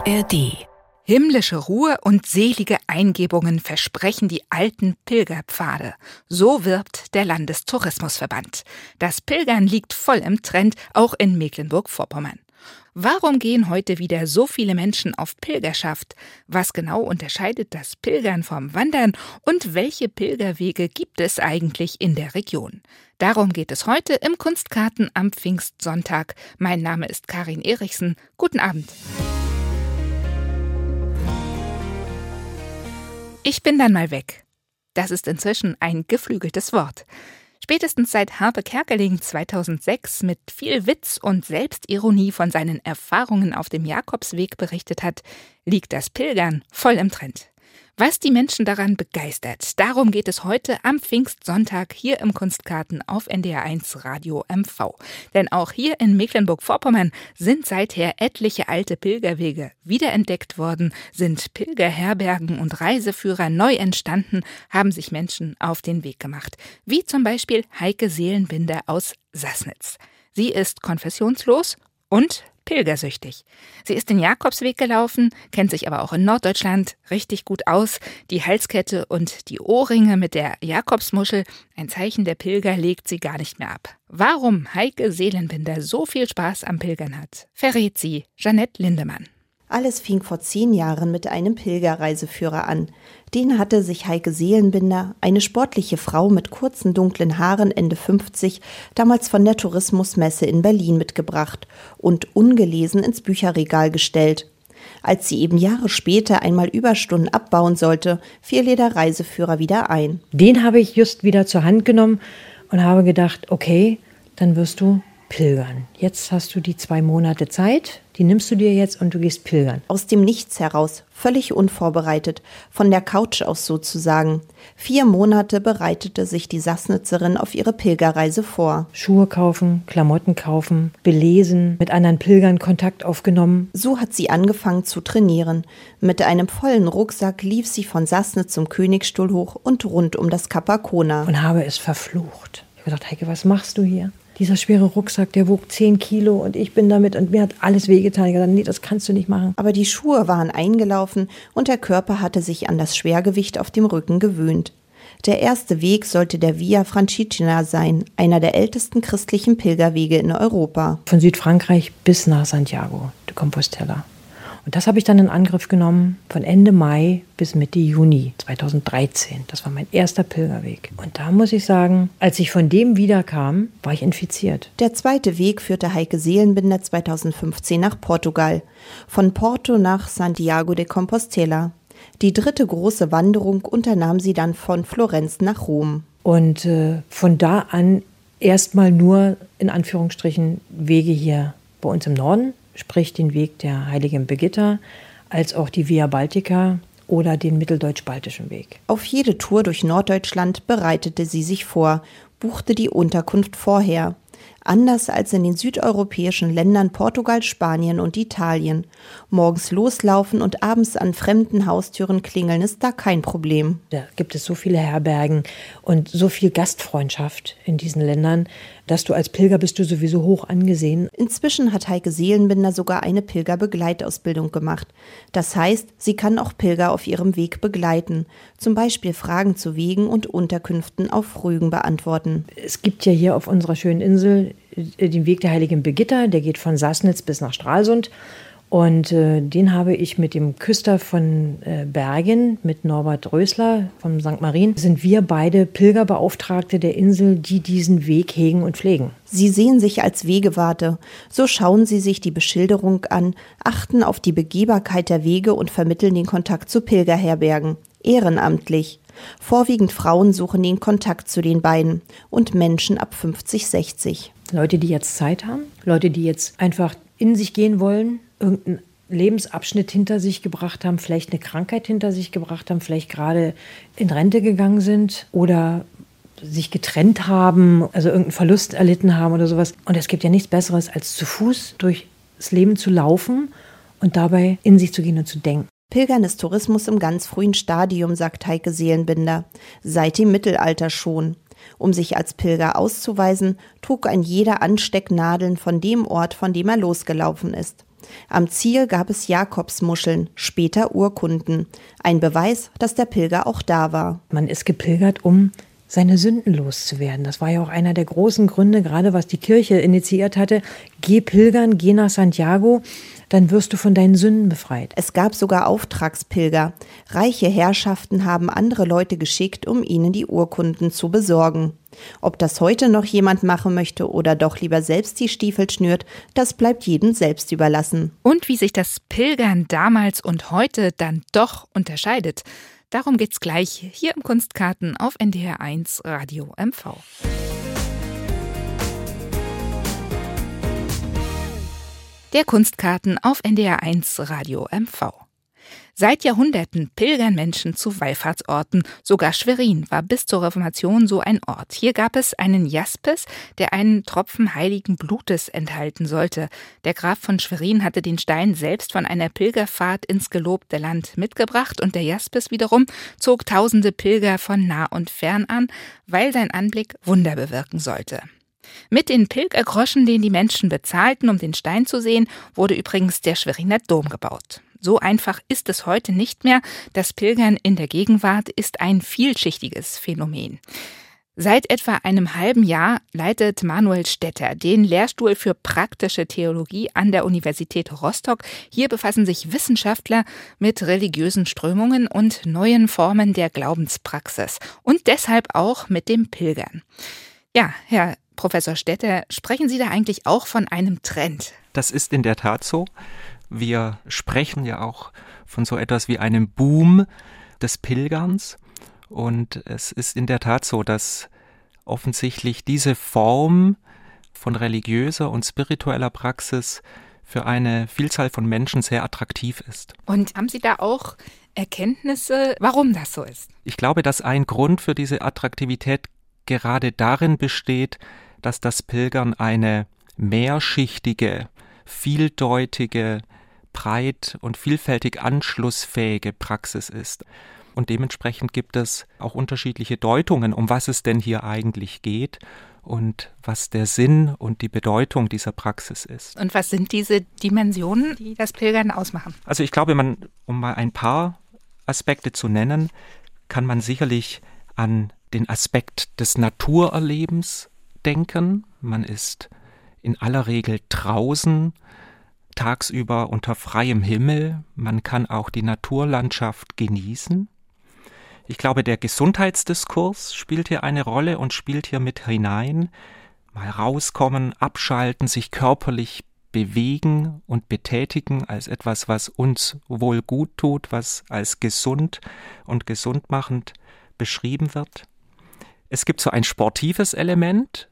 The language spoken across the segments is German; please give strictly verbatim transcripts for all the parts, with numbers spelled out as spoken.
A R D. Himmlische Ruhe und selige Eingebungen versprechen die alten Pilgerpfade. So wirbt der Landestourismusverband. Das Pilgern liegt voll im Trend, auch in Mecklenburg-Vorpommern. Warum gehen heute wieder so viele Menschen auf Pilgerschaft? Was genau unterscheidet das Pilgern vom Wandern und welche Pilgerwege gibt es eigentlich in der Region? Darum geht es heute im Kunstkarten am Pfingstsonntag. Mein Name ist Karin Erichsen. Guten Abend. Ich bin dann mal weg. Das ist inzwischen ein geflügeltes Wort. Spätestens seit Hape Kerkeling zweitausendsechs mit viel Witz und Selbstironie von seinen Erfahrungen auf dem Jakobsweg berichtet hat, liegt das Pilgern voll im Trend. Was die Menschen daran begeistert, darum geht es heute am Pfingstsonntag hier im Kunstkarten auf N D R eins Radio M V. Denn auch hier in Mecklenburg-Vorpommern sind seither etliche alte Pilgerwege wiederentdeckt worden, sind Pilgerherbergen und Reiseführer neu entstanden, haben sich Menschen auf den Weg gemacht. Wie zum Beispiel Heike Seelenbinder aus Sassnitz. Sie ist konfessionslos und pilgersüchtig. Sie ist den Jakobsweg gelaufen, kennt sich aber auch in Norddeutschland richtig gut aus. Die Halskette und die Ohrringe mit der Jakobsmuschel, ein Zeichen der Pilger, legt sie gar nicht mehr ab. Warum Heike Seelenbinder so viel Spaß am Pilgern hat, verrät sie Janette Lindemann. Alles fing vor zehn Jahren mit einem Pilgerreiseführer an. Den hatte sich Heike Seelenbinder, eine sportliche Frau mit kurzen dunklen Haaren Ende fünfzig, damals von der Tourismusmesse in Berlin mitgebracht und ungelesen ins Bücherregal gestellt. Als sie eben Jahre später einmal Überstunden abbauen sollte, fiel ihr der Reiseführer wieder ein. Den habe ich just wieder zur Hand genommen und habe gedacht, okay, dann wirst du pilgern. Jetzt hast du die zwei Monate Zeit, die nimmst du dir jetzt und du gehst pilgern. Aus dem Nichts heraus, völlig unvorbereitet, von der Couch aus sozusagen. Vier Monate bereitete sich die Sassnitzerin auf ihre Pilgerreise vor. Schuhe kaufen, Klamotten kaufen, belesen, mit anderen Pilgern Kontakt aufgenommen. So hat sie angefangen zu trainieren. Mit einem vollen Rucksack lief sie von Sassnitz zum Königstuhl hoch und rund um das Kap Arkona. Und habe es verflucht. Ich habe gedacht, Heike, was machst du hier? Dieser schwere Rucksack, der wog zehn Kilo und ich bin damit und mir hat alles wehgetan. Ich habe gesagt, nee, das kannst du nicht machen. Aber die Schuhe waren eingelaufen und der Körper hatte sich an das Schwergewicht auf dem Rücken gewöhnt. Der erste Weg sollte der Via Francigena sein, einer der ältesten christlichen Pilgerwege in Europa. Von Südfrankreich bis nach Santiago de Compostela. Und das habe ich dann in Angriff genommen von Ende Mai bis Mitte Juni zweitausenddreizehn. Das war mein erster Pilgerweg. Und da muss ich sagen, als ich von dem wiederkam, war ich infiziert. Der zweite Weg führte Heike Seelenbinder zweitausendfünfzehn nach Portugal. Von Porto nach Santiago de Compostela. Die dritte große Wanderung unternahm sie dann von Florenz nach Rom. Und äh, von da an erstmal nur in Anführungsstrichen Wege hier bei uns im Norden. Sprich den Weg der Heiligen Birgitta, als auch die Via Baltica oder den mitteldeutsch-baltischen Weg. Auf jede Tour durch Norddeutschland bereitete sie sich vor, buchte die Unterkunft vorher. Anders als in den südeuropäischen Ländern Portugal, Spanien und Italien. Morgens loslaufen und abends an fremden Haustüren klingeln ist da kein Problem. Da gibt es so viele Herbergen und so viel Gastfreundschaft in diesen Ländern, dass du als Pilger bist du sowieso hoch angesehen. Inzwischen hat Heike Seelenbinder sogar eine Pilgerbegleitausbildung gemacht. Das heißt, sie kann auch Pilger auf ihrem Weg begleiten. Zum Beispiel Fragen zu Wegen und Unterkünften auf Rügen beantworten. Es gibt ja hier auf unserer schönen Insel den Weg der Heiligen Birgitta, der geht von Sassnitz bis nach Stralsund. Und äh, den habe ich mit dem Küster von äh, Bergen, mit Norbert Rösler vom Sankt Marien, sind wir beide Pilgerbeauftragte der Insel, die diesen Weg hegen und pflegen. Sie sehen sich als Wegewarte. So schauen sie sich die Beschilderung an, achten auf die Begehbarkeit der Wege und vermitteln den Kontakt zu Pilgerherbergen. Ehrenamtlich. Vorwiegend Frauen suchen den Kontakt zu den beiden und Menschen ab fünfzig, sechzig. Leute, die jetzt Zeit haben, Leute, die jetzt einfach in sich gehen wollen, irgendeinen Lebensabschnitt hinter sich gebracht haben, vielleicht eine Krankheit hinter sich gebracht haben, vielleicht gerade in Rente gegangen sind oder sich getrennt haben, also irgendeinen Verlust erlitten haben oder sowas. Und es gibt ja nichts Besseres, als zu Fuß durchs Leben zu laufen und dabei in sich zu gehen und zu denken. Pilgern ist Tourismus im ganz frühen Stadium, sagt Heike Seelenbinder, seit dem Mittelalter schon. Um sich als Pilger auszuweisen, trug ein jeder Anstecknadeln von dem Ort, von dem er losgelaufen ist. am Ziel gab es Jakobsmuscheln, später Urkunden. Ein Beweis, dass der Pilger auch da war. Man ist gepilgert, um seine Sünden loszuwerden. Das war ja auch einer der großen Gründe, gerade was die Kirche initiiert hatte. Geh pilgern, geh nach Santiago, dann wirst du von deinen Sünden befreit. Es gab sogar Auftragspilger. Reiche Herrschaften haben andere Leute geschickt, um ihnen die Urkunden zu besorgen. Ob das heute noch jemand machen möchte oder doch lieber selbst die Stiefel schnürt, das bleibt jedem selbst überlassen. Und wie sich das Pilgern damals und heute dann doch unterscheidet. Darum geht's gleich hier im Kunstkarten auf N D R eins Radio M V. Der Kunstkarten auf N D R eins Radio M V. Seit Jahrhunderten pilgern Menschen zu Wallfahrtsorten. Sogar Schwerin war bis zur Reformation so ein Ort. Hier gab es einen Jaspis, der einen Tropfen heiligen Blutes enthalten sollte. Der Graf von Schwerin hatte den Stein selbst von einer Pilgerfahrt ins gelobte Land mitgebracht und der Jaspis wiederum zog tausende Pilger von nah und fern an, weil sein Anblick Wunder bewirken sollte. Mit den Pilgergroschen, den die Menschen bezahlten, um den Stein zu sehen, wurde übrigens der Schweriner Dom gebaut. So einfach ist es heute nicht mehr. Das Pilgern in der Gegenwart ist ein vielschichtiges Phänomen. Seit etwa einem halben Jahr leitet Manuel Stetter den Lehrstuhl für praktische Theologie an der Universität Rostock. Hier befassen sich Wissenschaftler mit religiösen Strömungen und neuen Formen der Glaubenspraxis und deshalb auch mit dem Pilgern. Ja, Herr Professor Stetter, sprechen Sie da eigentlich auch von einem Trend? Das ist in der Tat so. Wir sprechen ja auch von so etwas wie einem Boom des Pilgerns. Und es ist in der Tat so, dass offensichtlich diese Form von religiöser und spiritueller Praxis für eine Vielzahl von Menschen sehr attraktiv ist. Und haben Sie da auch Erkenntnisse, warum das so ist? Ich glaube, dass ein Grund für diese Attraktivität gerade darin besteht, dass das Pilgern eine mehrschichtige, vieldeutige, breit und vielfältig anschlussfähige Praxis ist. Und dementsprechend gibt es auch unterschiedliche Deutungen, um was es denn hier eigentlich geht und was der Sinn und die Bedeutung dieser Praxis ist. Und was sind diese Dimensionen, die das Pilgern ausmachen? Also ich glaube, man, um mal ein paar Aspekte zu nennen, kann man sicherlich an den Aspekt des Naturerlebens denken. Man ist in aller Regel draußen, tagsüber unter freiem Himmel. Man kann auch die Naturlandschaft genießen. Ich glaube, der Gesundheitsdiskurs spielt hier eine Rolle und spielt hier mit hinein. Mal rauskommen, abschalten, sich körperlich bewegen und betätigen als etwas, was uns wohl gut tut, was als gesund und gesundmachend beschrieben wird. Es gibt so ein sportives Element.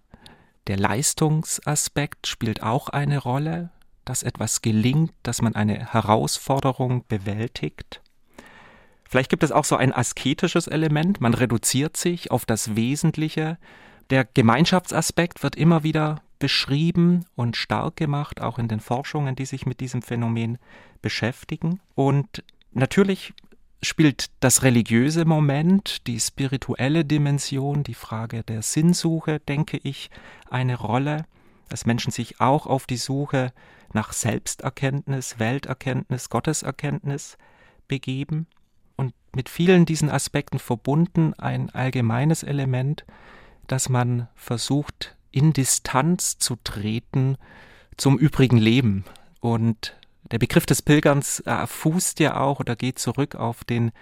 Der Leistungsaspekt spielt auch eine Rolle, dass etwas gelingt, dass man eine Herausforderung bewältigt. Vielleicht gibt es auch so ein asketisches Element, man reduziert sich auf das Wesentliche. Der Gemeinschaftsaspekt wird immer wieder beschrieben und stark gemacht, auch in den Forschungen, die sich mit diesem Phänomen beschäftigen. Und natürlich spielt das religiöse Moment, die spirituelle Dimension, die Frage der Sinnsuche, denke ich, eine Rolle, dass Menschen sich auch auf die Suche nach Selbsterkenntnis, Welterkenntnis, Gotteserkenntnis begeben. Und mit vielen diesen Aspekten verbunden ein allgemeines Element, dass man versucht, in Distanz zu treten zum übrigen Leben. Und der Begriff des Pilgerns äh, fußt ja auch oder geht zurück auf den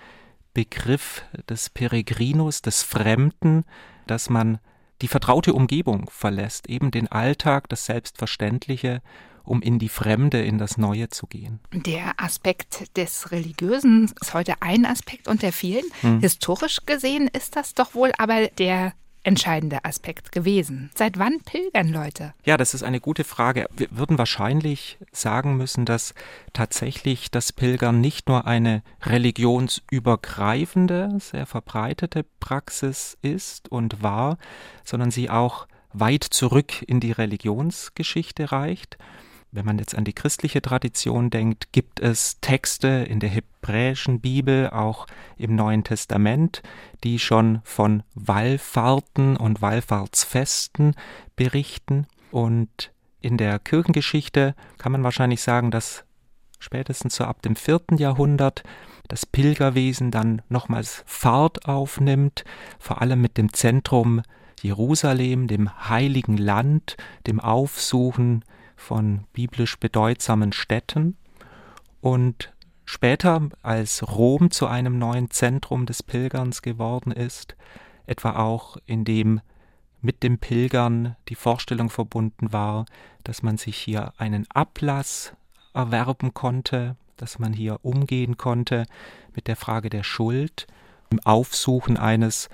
Begriff des Peregrinus, des Fremden, dass man die vertraute Umgebung verlässt, eben den Alltag, das Selbstverständliche, um in die Fremde, in das Neue zu gehen. Der Aspekt des Religiösen ist heute ein Aspekt unter vielen. Hm. Historisch gesehen ist das doch wohl aber der entscheidender Aspekt gewesen. Seit wann pilgern Leute? Ja, das ist eine gute Frage. Wir würden wahrscheinlich sagen müssen, dass tatsächlich das Pilgern nicht nur eine religionsübergreifende, sehr verbreitete Praxis ist und war, sondern sie auch weit zurück in die Religionsgeschichte reicht. Wenn man jetzt an die christliche Tradition denkt, gibt es Texte in der hebräischen Bibel, auch im Neuen Testament, die schon von Wallfahrten und Wallfahrtsfesten berichten. Und in der Kirchengeschichte kann man wahrscheinlich sagen, dass spätestens so ab dem vierten Jahrhundert das Pilgerwesen dann nochmals Fahrt aufnimmt, vor allem mit dem Zentrum Jerusalem, dem Heiligen Land, dem Aufsuchen von biblisch bedeutsamen Städten und später, als Rom zu einem neuen Zentrum des Pilgerns geworden ist, etwa auch indem mit dem Pilgern die Vorstellung verbunden war, dass man sich hier einen Ablass erwerben konnte, dass man hier umgehen konnte mit der Frage der Schuld, im Aufsuchen eines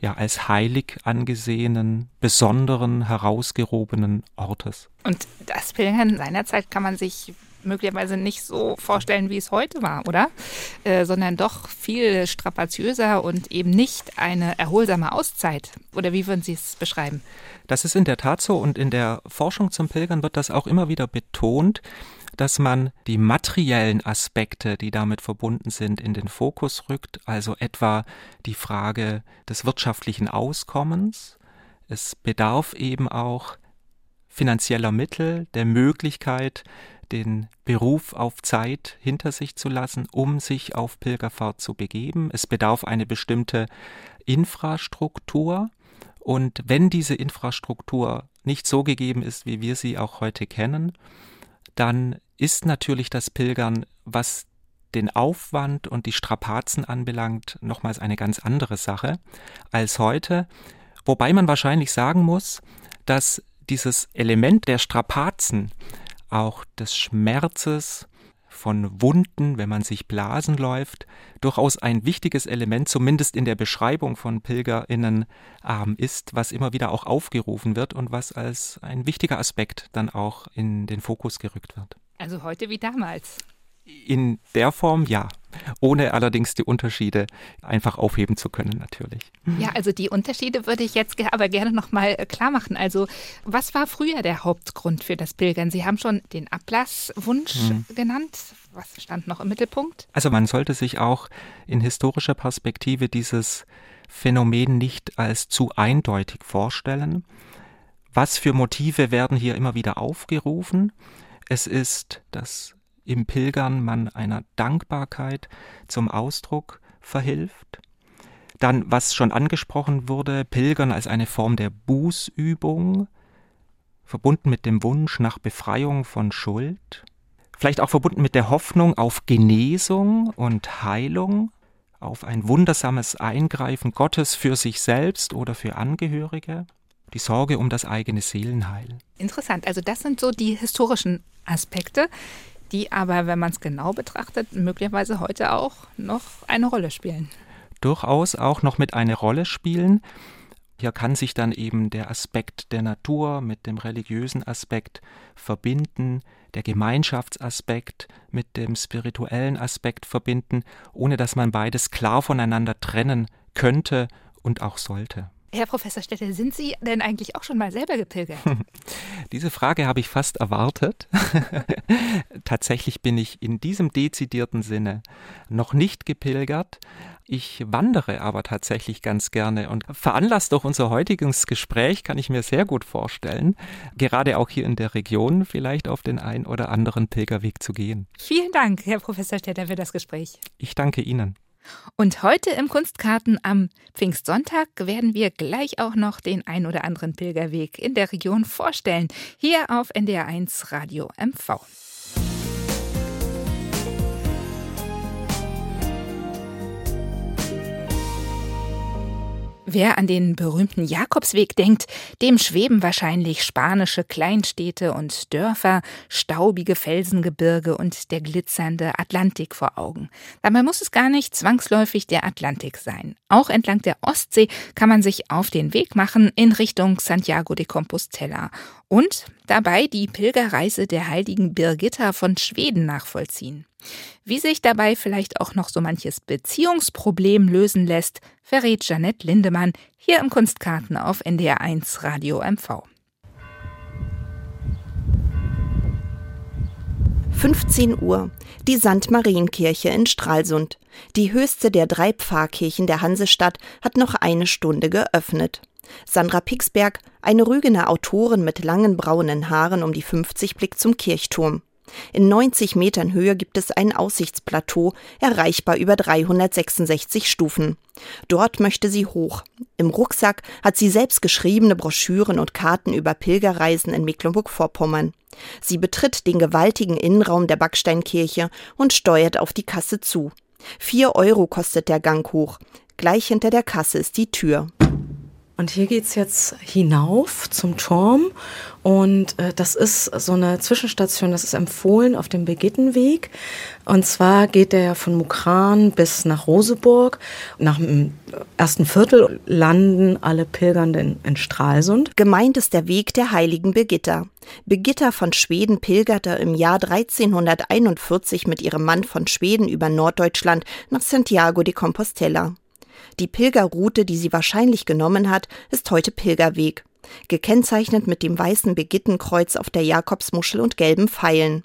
ja als heilig angesehenen, besonderen, herausgehobenen Ortes. Und das Pilgern seinerzeit kann man sich möglicherweise nicht so vorstellen, wie es heute war, oder? Äh, sondern doch viel strapaziöser und eben nicht eine erholsame Auszeit. Oder wie würden Sie es beschreiben? Das ist in der Tat so und in der Forschung zum Pilgern wird das auch immer wieder betont, dass man die materiellen Aspekte, die damit verbunden sind, in den Fokus rückt, also etwa die Frage des wirtschaftlichen Auskommens. Es bedarf eben auch finanzieller Mittel, der Möglichkeit, den Beruf auf Zeit hinter sich zu lassen, um sich auf Pilgerfahrt zu begeben. Es bedarf eine bestimmte Infrastruktur und wenn diese Infrastruktur nicht so gegeben ist, wie wir sie auch heute kennen, dann ist natürlich das Pilgern, was den Aufwand und die Strapazen anbelangt, nochmals eine ganz andere Sache als heute. Wobei man wahrscheinlich sagen muss, dass dieses Element der Strapazen, auch des Schmerzes von Wunden, wenn man sich Blasen läuft, durchaus ein wichtiges Element, zumindest in der Beschreibung von PilgerInnen, ähm, ist, was immer wieder auch aufgerufen wird und was als ein wichtiger Aspekt dann auch in den Fokus gerückt wird. Also heute wie damals? In der Form ja, ohne allerdings die Unterschiede einfach aufheben zu können natürlich. Ja, also die Unterschiede würde ich jetzt aber gerne nochmal klar machen. Also was war früher der Hauptgrund für das Pilgern? Sie haben schon den Ablasswunsch hm. genannt. Was stand noch im Mittelpunkt? Also man sollte sich auch in historischer Perspektive dieses Phänomen nicht als zu eindeutig vorstellen. Was für Motive werden hier immer wieder aufgerufen? Es ist das im Pilgern man einer Dankbarkeit zum Ausdruck verhilft. Dann, was schon angesprochen wurde, Pilgern als eine Form der Bußübung, verbunden mit dem Wunsch nach Befreiung von Schuld, vielleicht auch verbunden mit der Hoffnung auf Genesung und Heilung, auf ein wundersames Eingreifen Gottes für sich selbst oder für Angehörige, die Sorge um das eigene Seelenheil. Interessant, also das sind so die historischen Aspekte, die aber, wenn man es genau betrachtet, möglicherweise heute auch noch eine Rolle spielen. Durchaus auch noch mit eine Rolle spielen. Hier kann sich dann eben der Aspekt der Natur mit dem religiösen Aspekt verbinden, der Gemeinschaftsaspekt mit dem spirituellen Aspekt verbinden, ohne dass man beides klar voneinander trennen könnte und auch sollte. Herr Professor Stetter, sind Sie denn eigentlich auch schon mal selber gepilgert? Diese Frage habe ich fast erwartet. Tatsächlich bin ich in diesem dezidierten Sinne noch nicht gepilgert. Ich wandere aber tatsächlich ganz gerne und veranlasst durch unser heutiges Gespräch kann ich mir sehr gut vorstellen, gerade auch hier in der Region vielleicht auf den ein oder anderen Pilgerweg zu gehen. Vielen Dank, Herr Professor Stetter, für das Gespräch. Ich danke Ihnen. Und heute im Kunstkarten am Pfingstsonntag werden wir gleich auch noch den ein oder anderen Pilgerweg in der Region vorstellen, hier auf N D R eins Radio M V. Wer an den berühmten Jakobsweg denkt, dem schweben wahrscheinlich spanische Kleinstädte und Dörfer, staubige Felsengebirge und der glitzernde Atlantik vor Augen. Dabei muss es gar nicht zwangsläufig der Atlantik sein. Auch entlang der Ostsee kann man sich auf den Weg machen in Richtung Santiago de Compostela und dabei die Pilgerreise der heiligen Birgitta von Schweden nachvollziehen. Wie sich dabei vielleicht auch noch so manches Beziehungsproblem lösen lässt, verrät Janette Lindemann hier im Kunstkarten auf N D R eins Radio M V. fünfzehn Uhr, die Sankt Marienkirche in Stralsund. Die höchste der drei Pfarrkirchen der Hansestadt hat noch eine Stunde geöffnet. Sandra Pixberg, eine Rügener Autorin mit langen braunen Haaren um die fünfzig, blickt zum Kirchturm. In neunzig Metern Höhe gibt es ein Aussichtsplateau, erreichbar über dreihundertsechsundsechzig Stufen. Dort möchte sie hoch. Im Rucksack hat sie selbst geschriebene Broschüren und Karten über Pilgerreisen in Mecklenburg-Vorpommern. Sie betritt den gewaltigen Innenraum der Backsteinkirche und steuert auf die Kasse zu. Vier Euro kostet der Gang hoch. Gleich hinter der Kasse ist die Tür. Und hier geht's jetzt hinauf zum Turm und äh, das ist so eine Zwischenstation, das ist empfohlen auf dem Birgittenweg. Und zwar geht der von Mukran bis nach Roseburg. Nach dem ersten Viertel landen alle Pilgernden in Stralsund. Gemeint ist der Weg der Heiligen Birgitta. Birgitta von Schweden pilgerte im Jahr dreizehnhunderteinundvierzig mit ihrem Mann von Schweden über Norddeutschland nach Santiago de Compostela. Die Pilgerroute, die sie wahrscheinlich genommen hat, ist heute Pilgerweg. Gekennzeichnet mit dem weißen Birgittenkreuz auf der Jakobsmuschel und gelben Pfeilen.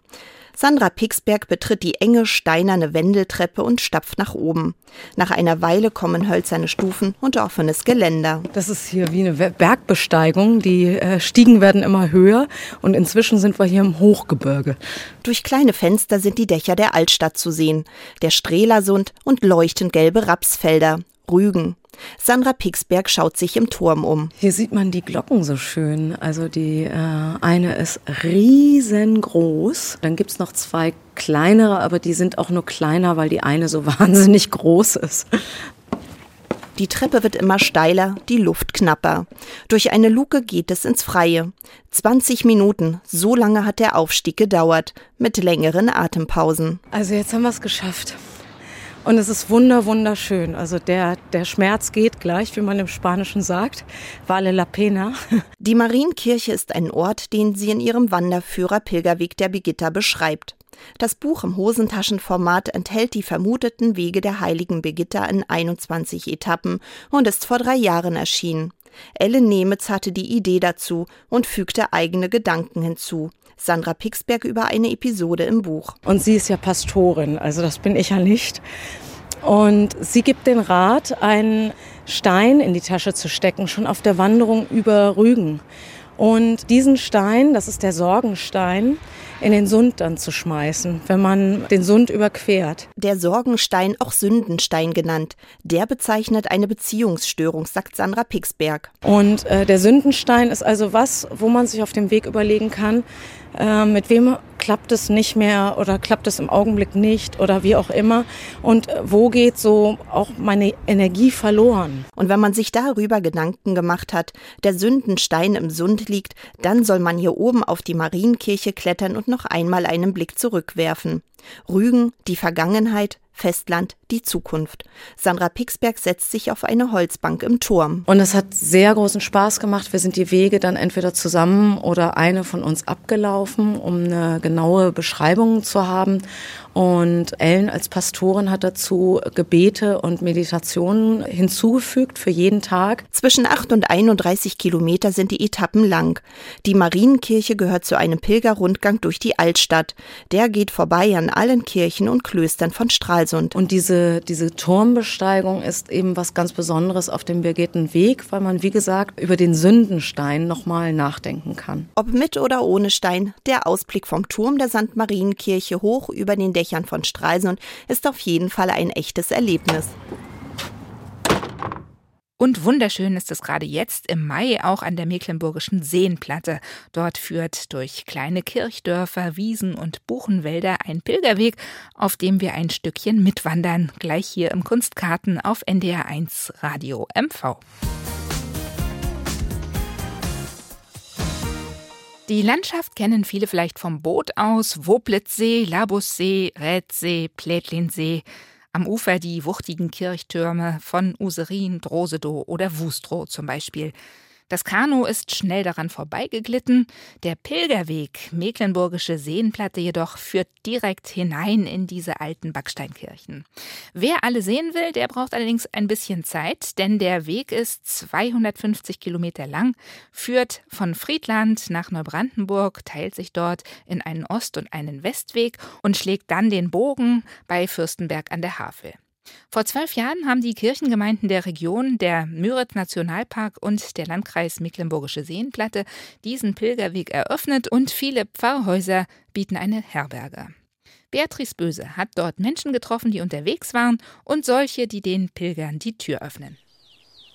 Sandra Pixberg betritt die enge, steinerne Wendeltreppe und stapft nach oben. Nach einer Weile kommen hölzerne Stufen und offenes Geländer. Das ist hier wie eine Bergbesteigung. Die Stiegen werden immer höher und inzwischen sind wir hier im Hochgebirge. Durch kleine Fenster sind die Dächer der Altstadt zu sehen, der Strelersund und leuchtend gelbe Rapsfelder. Rügen. Sandra Pixberg schaut sich im Turm um. Hier sieht man die Glocken so schön. Also die äh, eine ist riesengroß. Dann gibt's noch zwei kleinere, aber die sind auch nur kleiner, weil die eine so wahnsinnig groß ist. Die Treppe wird immer steiler, die Luft knapper. Durch eine Luke geht es ins Freie. zwanzig Minuten, so lange hat der Aufstieg gedauert, mit längeren Atempausen. Also jetzt haben wir es geschafft. Und es ist wunder, wunderschön. Also der, der Schmerz geht gleich, wie man im Spanischen sagt. Vale la pena. Die Marienkirche ist ein Ort, den sie in ihrem Wanderführer Pilgerweg der Birgitta beschreibt. Das Buch im Hosentaschenformat enthält die vermuteten Wege der heiligen Birgitta in einundzwanzig Etappen und ist vor drei Jahren erschienen. Ellen Nemitz hatte die Idee dazu und fügte eigene Gedanken hinzu. Sandra Pixberg über eine Episode im Buch. Und sie ist ja Pastorin, also das bin ich ja nicht. Und sie gibt den Rat, einen Stein in die Tasche zu stecken, schon auf der Wanderung über Rügen. Und diesen Stein, das ist der Sorgenstein, in den Sund dann zu schmeißen, wenn man den Sund überquert. Der Sorgenstein, auch Sündenstein genannt, der bezeichnet eine Beziehungsstörung, sagt Sandra Pixberg. Und äh, der Sündenstein ist also was, wo man sich auf dem Weg überlegen kann, äh, mit wem klappt es nicht mehr oder klappt es im Augenblick nicht oder wie auch immer. Und äh, wo geht so auch meine Energie verloren? Und wenn man sich darüber Gedanken gemacht hat, der Sündenstein im Sund liegt, dann soll man hier oben auf die Marienkirche klettern und noch einmal einen Blick zurückwerfen. Rügen, die Vergangenheit, Festland, die Zukunft. Sandra Pixberg setzt sich auf eine Holzbank im Turm. Und es hat sehr großen Spaß gemacht. Wir sind die Wege dann entweder zusammen oder eine von uns abgelaufen, um eine genaue Beschreibung zu haben. Und Ellen als Pastorin hat dazu Gebete und Meditationen hinzugefügt für jeden Tag. Zwischen acht und einunddreißig Kilometer sind die Etappen lang. Die Marienkirche gehört zu einem Pilgerrundgang durch die Altstadt. Der geht vorbei an allen Kirchen und Klöstern von Stralsund. Und diese, diese Turmbesteigung ist eben was ganz Besonderes auf dem Birgittenweg, weil man, wie gesagt, über den Sündenstein nochmal nachdenken kann. Ob mit oder ohne Stein, der Ausblick vom Turm der Sankt Marienkirche hoch über den Dächern von Stralsund ist auf jeden Fall ein echtes Erlebnis. Und wunderschön ist es gerade jetzt im Mai auch an der Mecklenburgischen Seenplatte. Dort führt durch kleine Kirchdörfer, Wiesen und Buchenwälder ein Pilgerweg, auf dem wir ein Stückchen mitwandern. Gleich hier im Kunstkarten auf N D R eins Radio M V. Die Landschaft kennen viele vielleicht vom Boot aus. Woplitzsee, Labussee, Rätsee, Plätlinsee. Am Ufer die wuchtigen Kirchtürme von Userin, Drosedow oder Wustrow zum Beispiel. Das Kanu ist schnell daran vorbeigeglitten. Der Pilgerweg Mecklenburgische Seenplatte jedoch führt direkt hinein in diese alten Backsteinkirchen. Wer alle sehen will, der braucht allerdings ein bisschen Zeit, denn der Weg ist zweihundertfünfzig Kilometer lang, führt von Friedland nach Neubrandenburg, teilt sich dort in einen Ost- und einen Westweg und schlägt dann den Bogen bei Fürstenberg an der Havel. Vor zwölf Jahren haben die Kirchengemeinden der Region, der Müritz-Nationalpark und der Landkreis Mecklenburgische Seenplatte diesen Pilgerweg eröffnet und viele Pfarrhäuser bieten eine Herberge. Beatrice Böse hat dort Menschen getroffen, die unterwegs waren und solche, die den Pilgern die Tür öffnen.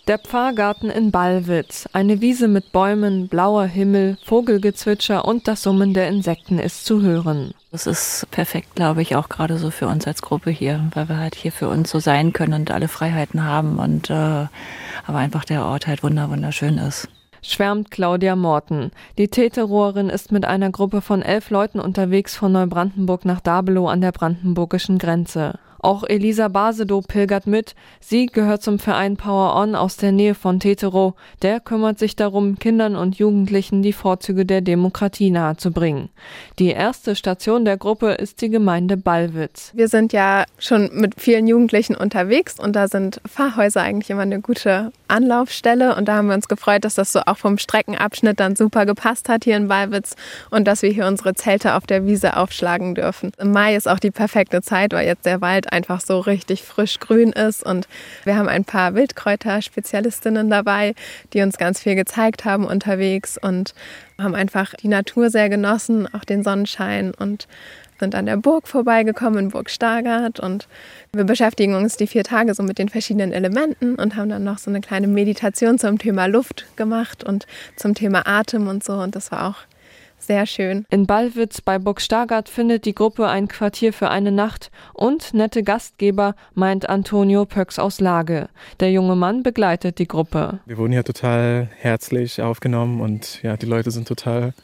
Der Pfarrgarten in Ballwitz, eine Wiese mit Bäumen, blauer Himmel, Vogelgezwitscher und das Summen der Insekten ist zu hören. Es ist perfekt, glaube ich, auch gerade so für uns als Gruppe hier, weil wir halt hier für uns so sein können und alle Freiheiten haben und äh, aber einfach der Ort halt wunderschön ist. Schwärmt Claudia Morten. Die Täterohrerin ist mit einer Gruppe von elf Leuten unterwegs von Neubrandenburg nach Dabelow an der brandenburgischen Grenze. Auch Elisa Basedow pilgert mit. Sie gehört zum Verein Power On aus der Nähe von Teterow. Der kümmert sich darum, Kindern und Jugendlichen die Vorzüge der Demokratie nahezubringen. Die erste Station der Gruppe ist die Gemeinde Ballwitz. Wir sind ja schon mit vielen Jugendlichen unterwegs und da sind Pfarrhäuser eigentlich immer eine gute Anlaufstelle. Und da haben wir uns gefreut, dass das so auch vom Streckenabschnitt dann super gepasst hat hier in Ballwitz und dass wir hier unsere Zelte auf der Wiese aufschlagen dürfen. Im Mai ist auch die perfekte Zeit, weil jetzt der Wald einfach so richtig frisch grün ist und wir haben ein paar Wildkräuter-Spezialistinnen dabei, die uns ganz viel gezeigt haben unterwegs und haben einfach die Natur sehr genossen, auch den Sonnenschein und sind an der Burg vorbeigekommen in Burg Stargard und wir beschäftigen uns die vier Tage so mit den verschiedenen Elementen und haben dann noch so eine kleine Meditation zum Thema Luft gemacht und zum Thema Atem und so und das war auch sehr schön. In Ballwitz bei Burg Stargard findet die Gruppe ein Quartier für eine Nacht und nette Gastgeber, meint Antonio Pöcks aus Lage. Der junge Mann begleitet die Gruppe. Wir wurden hier total herzlich aufgenommen und ja, die Leute sind total,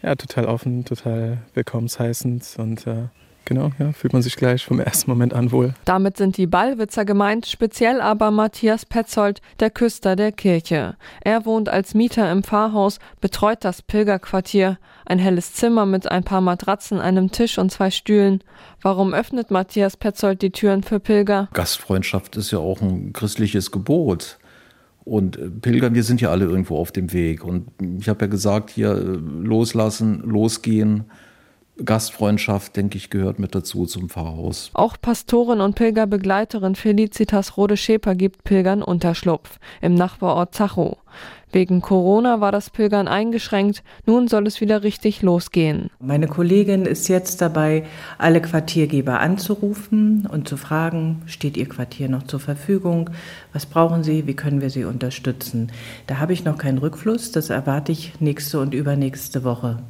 ja, total offen, total willkommensheißend und äh, genau, ja, fühlt man sich gleich vom ersten Moment an wohl. Damit sind die Ballwitzer gemeint, speziell aber Matthias Petzold, der Küster der Kirche. Er wohnt als Mieter im Pfarrhaus, betreut das Pilgerquartier. Ein helles Zimmer mit ein paar Matratzen, einem Tisch und zwei Stühlen. Warum öffnet Matthias Petzold die Türen für Pilger? Gastfreundschaft ist ja auch ein christliches Gebot. Und Pilgern, wir sind ja alle irgendwo auf dem Weg. Und ich habe ja gesagt, hier loslassen, losgehen. Gastfreundschaft, denke ich, gehört mit dazu zum Pfarrhaus. Auch Pastorin und Pilgerbegleiterin Felicitas Rode-Scheper gibt Pilgern Unterschlupf im Nachbarort Zachow. Wegen Corona war das Pilgern eingeschränkt, nun soll es wieder richtig losgehen. Meine Kollegin ist jetzt dabei, alle Quartiergeber anzurufen und zu fragen, steht Ihr Quartier noch zur Verfügung, was brauchen Sie, wie können wir Sie unterstützen. Da habe ich noch keinen Rückfluss, das erwarte ich nächste und übernächste Woche.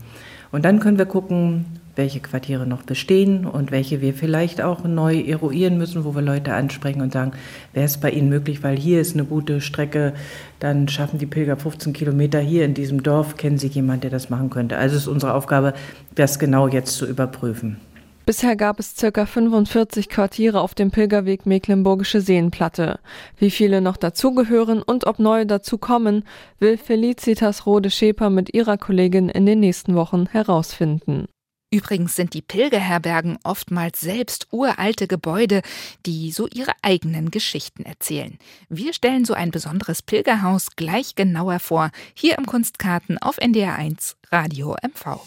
Und dann können wir gucken, welche Quartiere noch bestehen und welche wir vielleicht auch neu eruieren müssen, wo wir Leute ansprechen und sagen, wäre es bei Ihnen möglich, weil hier ist eine gute Strecke, dann schaffen die Pilger fünfzehn Kilometer hier in diesem Dorf, kennen Sie jemanden, der das machen könnte. Also ist unsere Aufgabe, das genau jetzt zu überprüfen. Bisher gab es ca. fünfundvierzig Quartiere auf dem Pilgerweg Mecklenburgische Seenplatte. Wie viele noch dazugehören und ob neue dazukommen, will Felicitas Rode-Scheper mit ihrer Kollegin in den nächsten Wochen herausfinden. Übrigens sind die Pilgerherbergen oftmals selbst uralte Gebäude, die so ihre eigenen Geschichten erzählen. Wir stellen so ein besonderes Pilgerhaus gleich genauer vor, hier im Kunstkarten auf N D R eins Radio M V.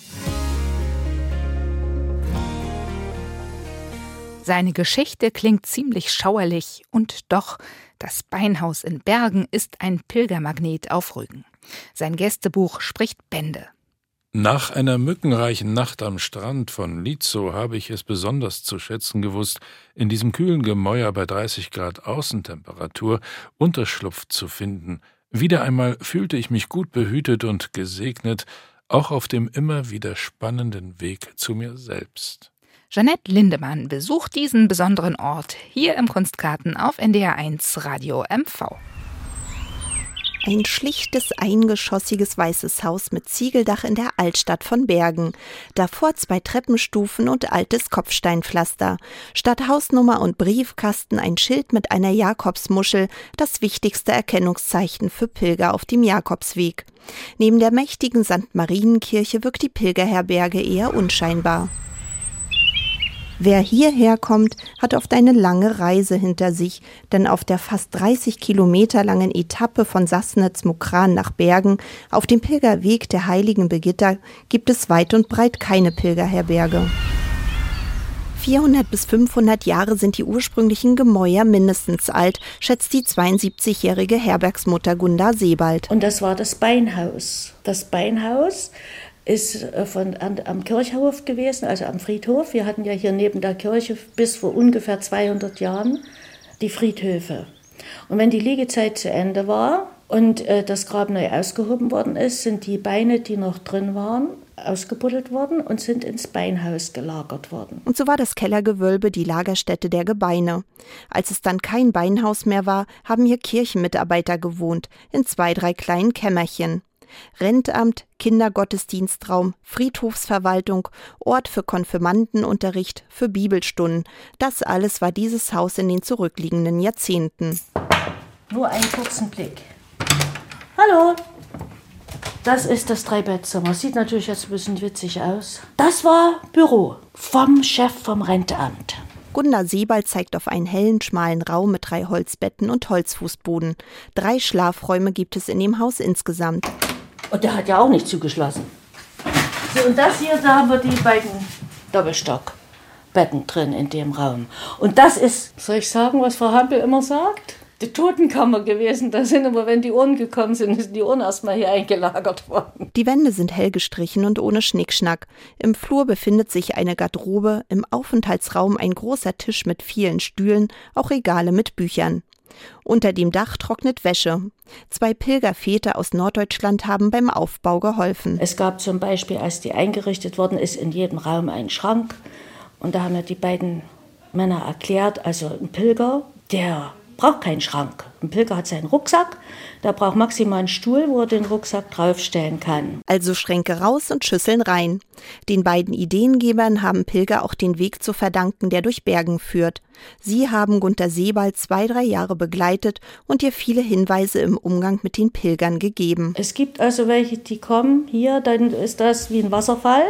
Seine Geschichte klingt ziemlich schauerlich und doch, das Beinhaus in Bergen ist ein Pilgermagnet auf Rügen. Sein Gästebuch spricht Bände. Nach einer mückenreichen Nacht am Strand von Lietzow habe ich es besonders zu schätzen gewusst, in diesem kühlen Gemäuer bei dreißig Grad Außentemperatur Unterschlupf zu finden. Wieder einmal fühlte ich mich gut behütet und gesegnet, auch auf dem immer wieder spannenden Weg zu mir selbst. Janette Lindemann besucht diesen besonderen Ort hier im Kunstgarten auf N D R eins Radio M V. Ein schlichtes, eingeschossiges weißes Haus mit Ziegeldach in der Altstadt von Bergen. Davor zwei Treppenstufen und altes Kopfsteinpflaster. Statt Hausnummer und Briefkasten ein Schild mit einer Jakobsmuschel, das wichtigste Erkennungszeichen für Pilger auf dem Jakobsweg. Neben der mächtigen Sankt Marienkirche wirkt die Pilgerherberge eher unscheinbar. Wer hierher kommt, hat oft eine lange Reise hinter sich, denn auf der fast dreißig Kilometer langen Etappe von Sassnitz-Mukran nach Bergen, auf dem Pilgerweg der Heiligen Birgitta, gibt es weit und breit keine Pilgerherberge. vierhundert bis fünfhundert Jahre sind die ursprünglichen Gemäuer mindestens alt, schätzt die zweiundsiebzigjährige Herbergsmutter Gunda Seebald. Und das war das Beinhaus. Das Beinhaus ist von, an, am Kirchhof gewesen, also am Friedhof. Wir hatten ja hier neben der Kirche bis vor ungefähr zweihundert Jahren die Friedhöfe. Und wenn die Liegezeit zu Ende war und äh, das Grab neu ausgehoben worden ist, sind die Beine, die noch drin waren, ausgebuddelt worden und sind ins Beinhaus gelagert worden. Und so war das Kellergewölbe die Lagerstätte der Gebeine. Als es dann kein Beinhaus mehr war, haben hier Kirchenmitarbeiter gewohnt, in zwei, drei kleinen Kämmerchen. Rentamt, Kindergottesdienstraum, Friedhofsverwaltung, Ort für Konfirmandenunterricht, für Bibelstunden. Das alles war dieses Haus in den zurückliegenden Jahrzehnten. Nur einen kurzen Blick. Hallo! Das ist das Dreibettzimmer. Sieht natürlich jetzt ein bisschen witzig aus. Das war Büro vom Chef vom Rentamt. Gunda Seebald zeigt auf einen hellen, schmalen Raum mit drei Holzbetten und Holzfußboden. Drei Schlafräume gibt es in dem Haus insgesamt. Und der hat ja auch nicht zugeschlossen. So, und das hier, da haben wir die beiden Doppelstockbetten drin in dem Raum. Und das ist, soll ich sagen, was Frau Hampel immer sagt? Die Totenkammer gewesen. Da sind aber, wenn die Ohren gekommen sind, sind die Ohren erstmal hier eingelagert worden. Die Wände sind hell gestrichen und ohne Schnickschnack. Im Flur befindet sich eine Garderobe, im Aufenthaltsraum ein großer Tisch mit vielen Stühlen, auch Regale mit Büchern. Unter dem Dach trocknet Wäsche. Zwei Pilgerväter aus Norddeutschland haben beim Aufbau geholfen. Es gab zum Beispiel, als die eingerichtet worden ist, in jedem Raum einen Schrank. Und da haben ja die beiden Männer erklärt, also ein Pilger, der braucht keinen Schrank. Ein Pilger hat seinen Rucksack, da braucht maximal einen Stuhl, wo er den Rucksack draufstellen kann. Also Schränke raus und Schüsseln rein. Den beiden Ideengebern haben Pilger auch den Weg zu verdanken, der durch Bergen führt. Sie haben Gunda Seebald zwei, drei Jahre begleitet und ihr viele Hinweise im Umgang mit den Pilgern gegeben. Es gibt also welche, die kommen hier, dann ist das wie ein Wasserfall.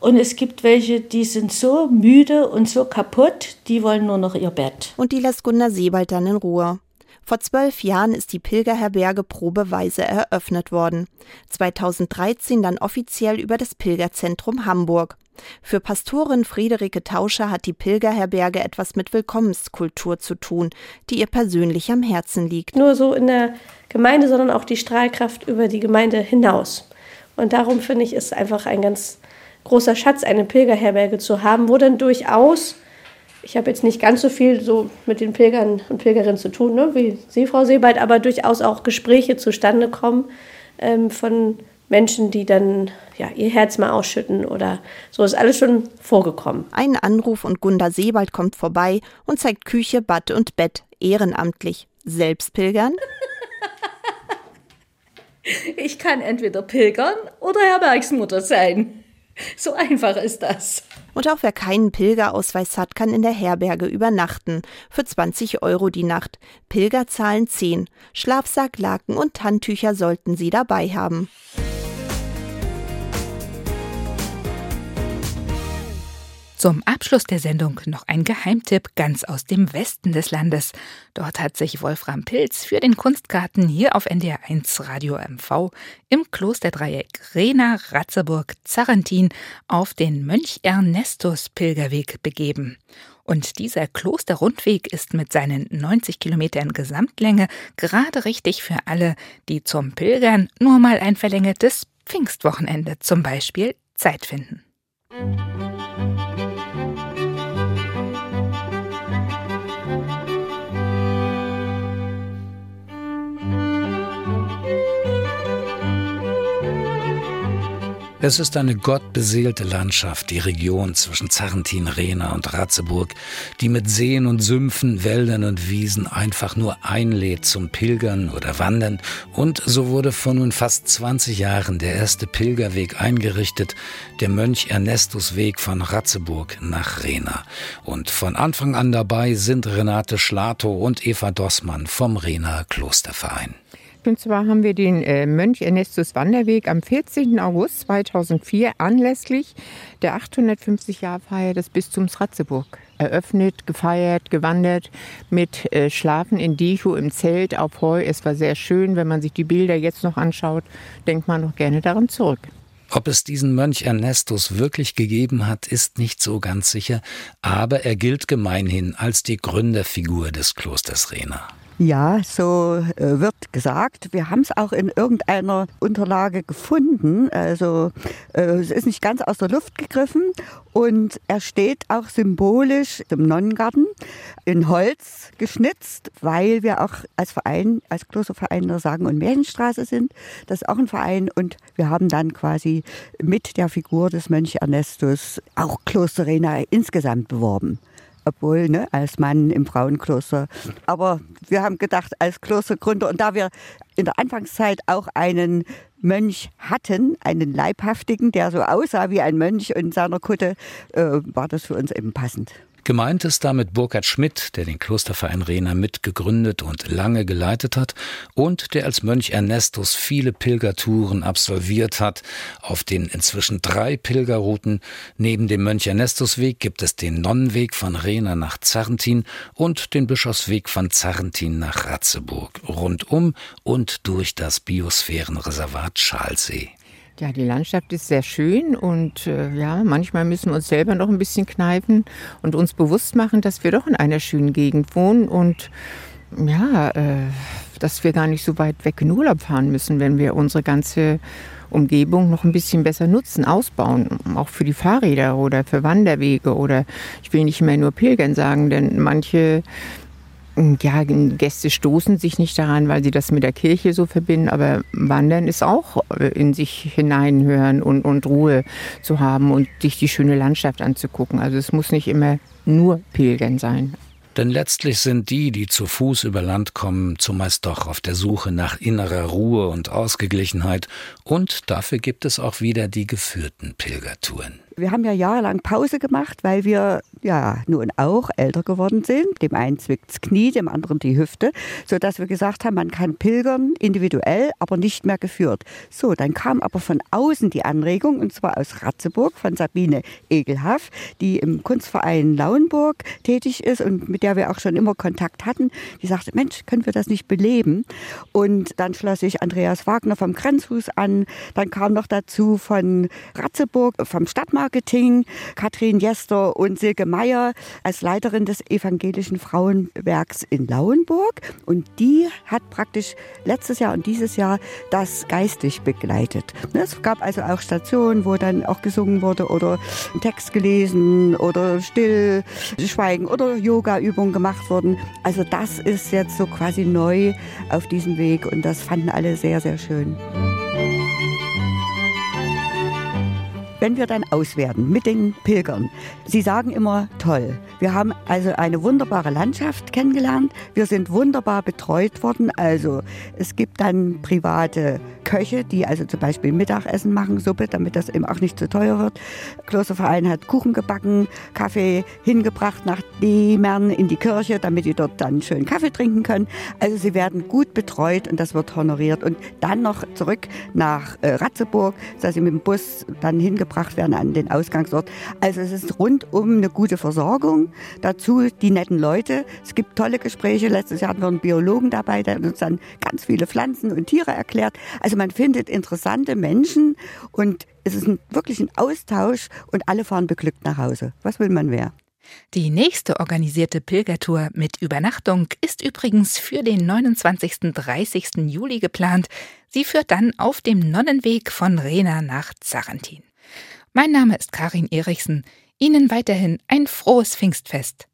Und es gibt welche, die sind so müde und so kaputt, die wollen nur noch ihr Bett. Und die lässt Gunda Seebald dann in Ruhe. Vor zwölf Jahren ist die Pilgerherberge probeweise eröffnet worden. zweitausenddreizehn dann offiziell über das Pilgerzentrum Hamburg. Für Pastorin Friederike Tauscher hat die Pilgerherberge etwas mit Willkommenskultur zu tun, die ihr persönlich am Herzen liegt. Nur so in der Gemeinde, sondern auch die Strahlkraft über die Gemeinde hinaus. Und darum finde ich, ist einfach ein ganz großer Schatz, eine Pilgerherberge zu haben, wo dann durchaus, ich habe jetzt nicht ganz so viel so mit den Pilgern und Pilgerinnen zu tun, ne, wie Sie, Frau Seebald, aber durchaus auch Gespräche zustande kommen ähm, von Menschen, die dann ja, ihr Herz mal ausschütten oder so, ist alles schon vorgekommen. Ein Anruf und Gunda Seebald kommt vorbei und zeigt Küche, Bad und Bett, ehrenamtlich. Selbst pilgern? Ich kann entweder pilgern oder Herbergsmutter sein. So einfach ist das. Und auch wer keinen Pilgerausweis hat, kann in der Herberge übernachten. Für zwanzig Euro die Nacht. Pilger zahlen zehn. Schlafsack, Laken und Handtücher sollten sie dabei haben. Zum Abschluss der Sendung noch ein Geheimtipp ganz aus dem Westen des Landes. Dort hat sich Wolfram Pilz für den Kunstgarten hier auf N D R eins Radio M V im Klosterdreieck Rena-Ratzeburg-Zarrentin auf den Mönch-Ernestus-Pilgerweg begeben. Und dieser Klosterrundweg ist mit seinen neunzig Kilometern Gesamtlänge gerade richtig für alle, die zum Pilgern nur mal ein verlängertes Pfingstwochenende zum Beispiel Zeit finden. Es ist eine gottbeseelte Landschaft, die Region zwischen Zarrentin, Rena und Ratzeburg, die mit Seen und Sümpfen, Wäldern und Wiesen einfach nur einlädt zum Pilgern oder Wandern. Und so wurde vor nun fast zwanzig Jahren der erste Pilgerweg eingerichtet, der Mönch-Ernestus-Weg von Ratzeburg nach Rena. Und von Anfang an dabei sind Renate Schlato und Eva Dossmann vom Renaer Klosterverein. Und zwar haben wir den äh, Mönch-Ernestus-Wanderweg am vierzehnten August zweitausendvier anlässlich der achthundertfünfzig-Jahr-Feier des Bistums Ratzeburg eröffnet, gefeiert, gewandert mit äh, Schlafen in Decho im Zelt auf Heu. Es war sehr schön, wenn man sich die Bilder jetzt noch anschaut, denkt man noch gerne daran zurück. Ob es diesen Mönch Ernestus wirklich gegeben hat, ist nicht so ganz sicher, aber er gilt gemeinhin als die Gründerfigur des Klosters Rehna. Ja, so wird gesagt. Wir haben es auch in irgendeiner Unterlage gefunden. Also es ist nicht ganz aus der Luft gegriffen. Und er steht auch symbolisch im Nonnengarten in Holz geschnitzt, weil wir auch als Verein, als Klosterverein der Sagen- und Märchenstraße sind. Das ist auch ein Verein. Und wir haben dann quasi mit der Figur des Mönch Ernestus auch Kloster Rehna insgesamt beworben. Obwohl, ne, als Mann im Frauenkloster. Aber wir haben gedacht, als Klostergründer, und da wir in der Anfangszeit auch einen Mönch hatten, einen Leibhaftigen, der so aussah wie ein Mönch in seiner Kutte, äh, war das für uns eben passend. Gemeint ist damit Burkhard Schmidt, der den Klosterverein Rehna mitgegründet und lange geleitet hat und der als Mönch Ernestus viele Pilgertouren absolviert hat. Auf den inzwischen drei Pilgerrouten neben dem Mönch-Ernestus-Weg gibt es den Nonnenweg von Rehna nach Zarrentin und den Bischofsweg von Zarrentin nach Ratzeburg, rundum und durch das Biosphärenreservat Schalsee. Ja, die Landschaft ist sehr schön und äh, ja, manchmal müssen wir uns selber noch ein bisschen kneifen und uns bewusst machen, dass wir doch in einer schönen Gegend wohnen und ja, äh, dass wir gar nicht so weit weg in Urlaub fahren müssen, wenn wir unsere ganze Umgebung noch ein bisschen besser nutzen, ausbauen, auch für die Fahrräder oder für Wanderwege oder ich will nicht mehr nur Pilgern sagen, denn manche Ja, Gäste stoßen sich nicht daran, weil sie das mit der Kirche so verbinden, aber Wandern ist auch in sich hineinhören und, und Ruhe zu haben und sich die schöne Landschaft anzugucken. Also es muss nicht immer nur Pilgern sein. Denn letztlich sind die, die zu Fuß über Land kommen, zumeist doch auf der Suche nach innerer Ruhe und Ausgeglichenheit. Und dafür gibt es auch wieder die geführten Pilgertouren. Wir haben ja jahrelang Pause gemacht, weil wir ja nun auch älter geworden sind. Dem einen zwickt's Knie, dem anderen die Hüfte, sodass wir gesagt haben, man kann pilgern individuell, aber nicht mehr geführt. So, dann kam aber von außen die Anregung, und zwar aus Ratzeburg von Sabine Egelhaff, die im Kunstverein Lauenburg tätig ist und mit der wir auch schon immer Kontakt hatten. Die sagte, Mensch, können wir das nicht beleben? Und dann schloss sich Andreas Wagner vom Grenzhus an. Dann kam noch dazu von Ratzeburg, vom Stadtmarkt, Marketing, Katrin Jester und Silke Meyer als Leiterin des Evangelischen Frauenwerks in Lauenburg. Und die hat praktisch letztes Jahr und dieses Jahr das geistlich begleitet. Es gab also auch Stationen, wo dann auch gesungen wurde oder ein Text gelesen oder Stillschweigen oder Yoga-Übungen gemacht wurden. Also das ist jetzt so quasi neu auf diesem Weg und das fanden alle sehr, sehr schön. Wenn wir dann auswerten mit den Pilgern, sie sagen immer, toll. Wir haben also eine wunderbare Landschaft kennengelernt. Wir sind wunderbar betreut worden. Also es gibt dann private Köche, die also zum Beispiel Mittagessen machen, Suppe, damit das eben auch nicht zu teuer wird. Klosterverein hat Kuchen gebacken, Kaffee hingebracht nach Demern in die Kirche, damit die dort dann schön Kaffee trinken können. Also sie werden gut betreut und das wird honoriert. Und dann noch zurück nach Ratzeburg, dass sie mit dem Bus dann hingebracht werden an den Ausgangsort. Also es ist rundum eine gute Versorgung. Dazu die netten Leute. Es gibt tolle Gespräche. Letztes Jahr hatten wir einen Biologen dabei, der uns dann ganz viele Pflanzen und Tiere erklärt. Also man findet interessante Menschen und es ist ein, wirklich ein Austausch und alle fahren beglückt nach Hause. Was will man mehr? Die nächste organisierte Pilgertour mit Übernachtung ist übrigens für den neunundzwanzigsten bis dreißigsten Juli geplant. Sie führt dann auf dem Nonnenweg von Rehna nach Zarrentin. Mein Name ist Karin Erichsen. Ihnen weiterhin ein frohes Pfingstfest.